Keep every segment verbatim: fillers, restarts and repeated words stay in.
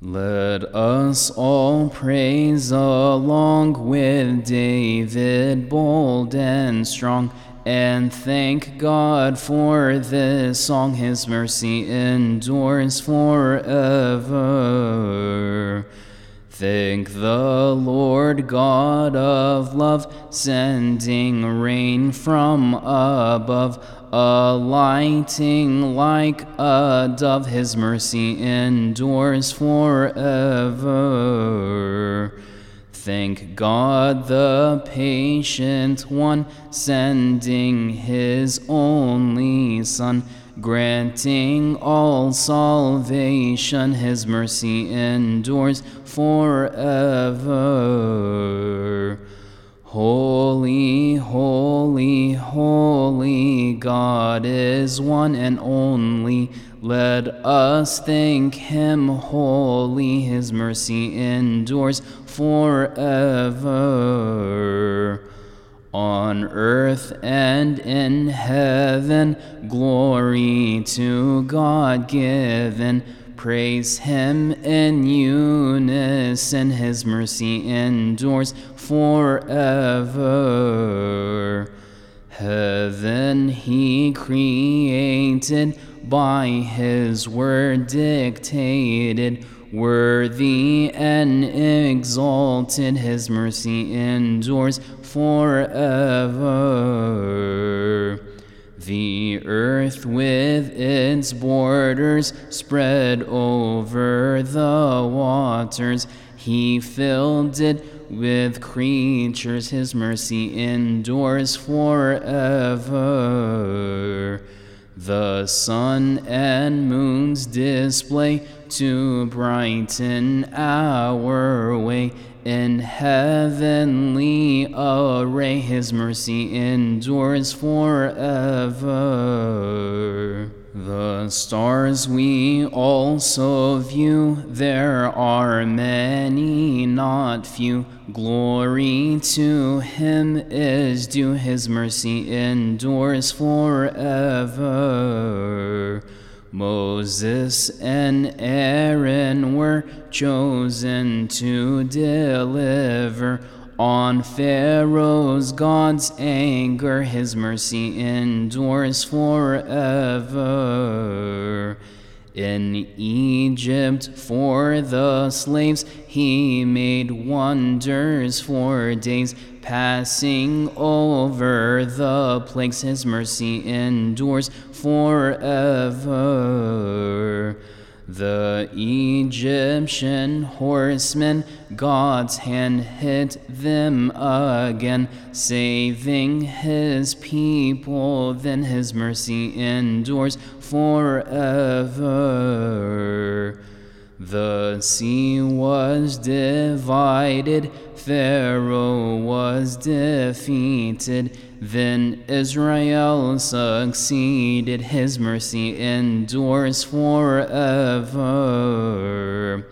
Let us all praise along with David, bold and strong, and thank God for this song. His mercy endures forever. Thank the Lord God of love, sending rain from above, alighting like a dove. His mercy endures forever. Thank God the patient one, sending his only Son, granting all salvation. His mercy endures forever. Holy, holy, holy, God is one and only. Let us thank him wholly. His mercy endures forever. On earth and in heaven, glory to God given. Praise him in unison. His mercy endures forever. Heaven he created, by his word dictated, worthy and exalted. His mercy endures forever. The earth with its borders spread over the waters. He filled it with creatures. His mercy endures forever. The sun and moon's display to brighten our way. In heavenly array, his mercy endures forever. The stars we also view, there are many, not few. Glory to him is due, his mercy endures forever. Moses and Aaron were chosen to deliver on Pharaoh's God's anger. His mercy endures forever. In Egypt for the slaves, he made wonders for days, passing over the plagues. His mercy endures forever. The Egyptian horsemen, God's hand hit them again, saving his people then. His mercy endures forever. The sea was divided, Pharaoh was defeated, then Israel succeeded. His mercy endures forever.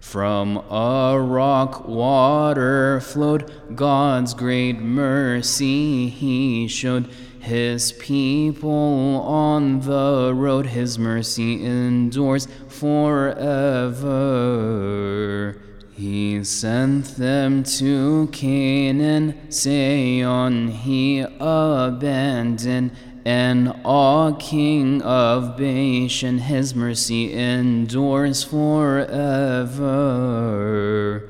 From a rock water flowed, God's great mercy he showed. His people on the road, his mercy endures forever. He sent them to Canaan, Sion he abandoned, and Og king of Bashan. His mercy endures forever.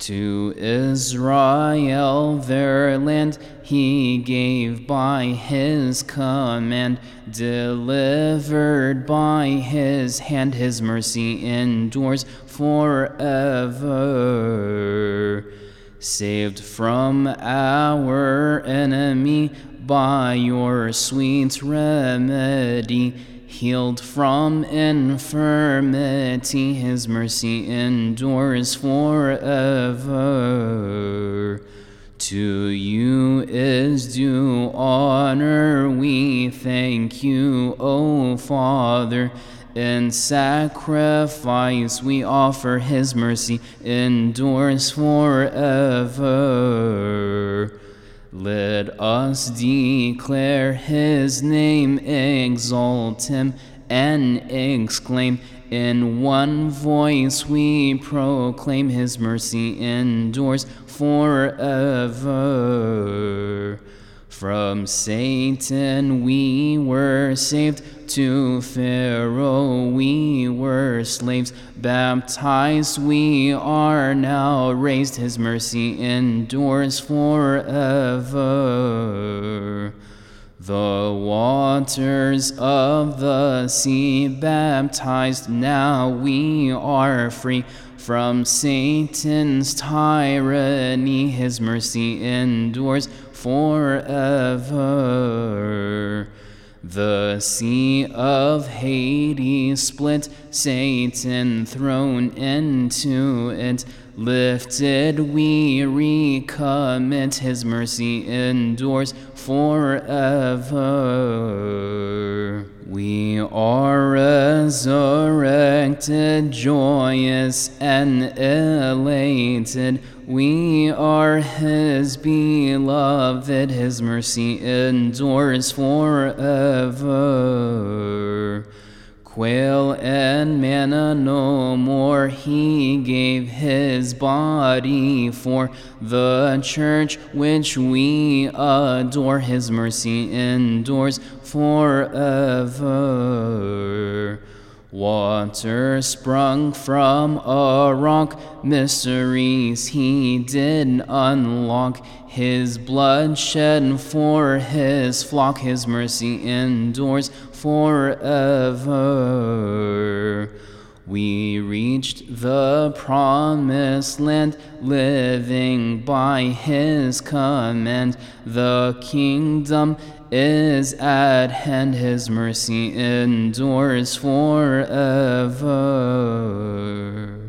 To Israel their land he gave by his command, delivered by his hand. His mercy endures forever. Saved from our enemy by your sweet remedy, healed from infirmity, his mercy endures forever. To you is due honor, we thank you, O Father. In sacrifice we offer, his mercy endures forever. Let us declare his name, exalt him, and exclaim, In one voice we proclaim his mercy endures forever. From Satan we were saved, to Pharaoh we were slaves. Baptized we are now raised, his mercy endures forever. The waters of the sea baptized, now we are free. From Satan's tyranny, his mercy endures forever. The sea of Hades split, Satan thrown into it. Lifted we recommit, his mercy endures forever. We are resurrected, joyous and elated. We are his beloved, his mercy endures forever. Quail and manna no more he gave, his body for the church which we adore, his mercy endures forever. Water sprung from a rock, mysteries he did unlock. His blood shed for his flock, his mercy endures forever. We reached the promised land, living by his command. The kingdom is at hand, his mercy endures forever.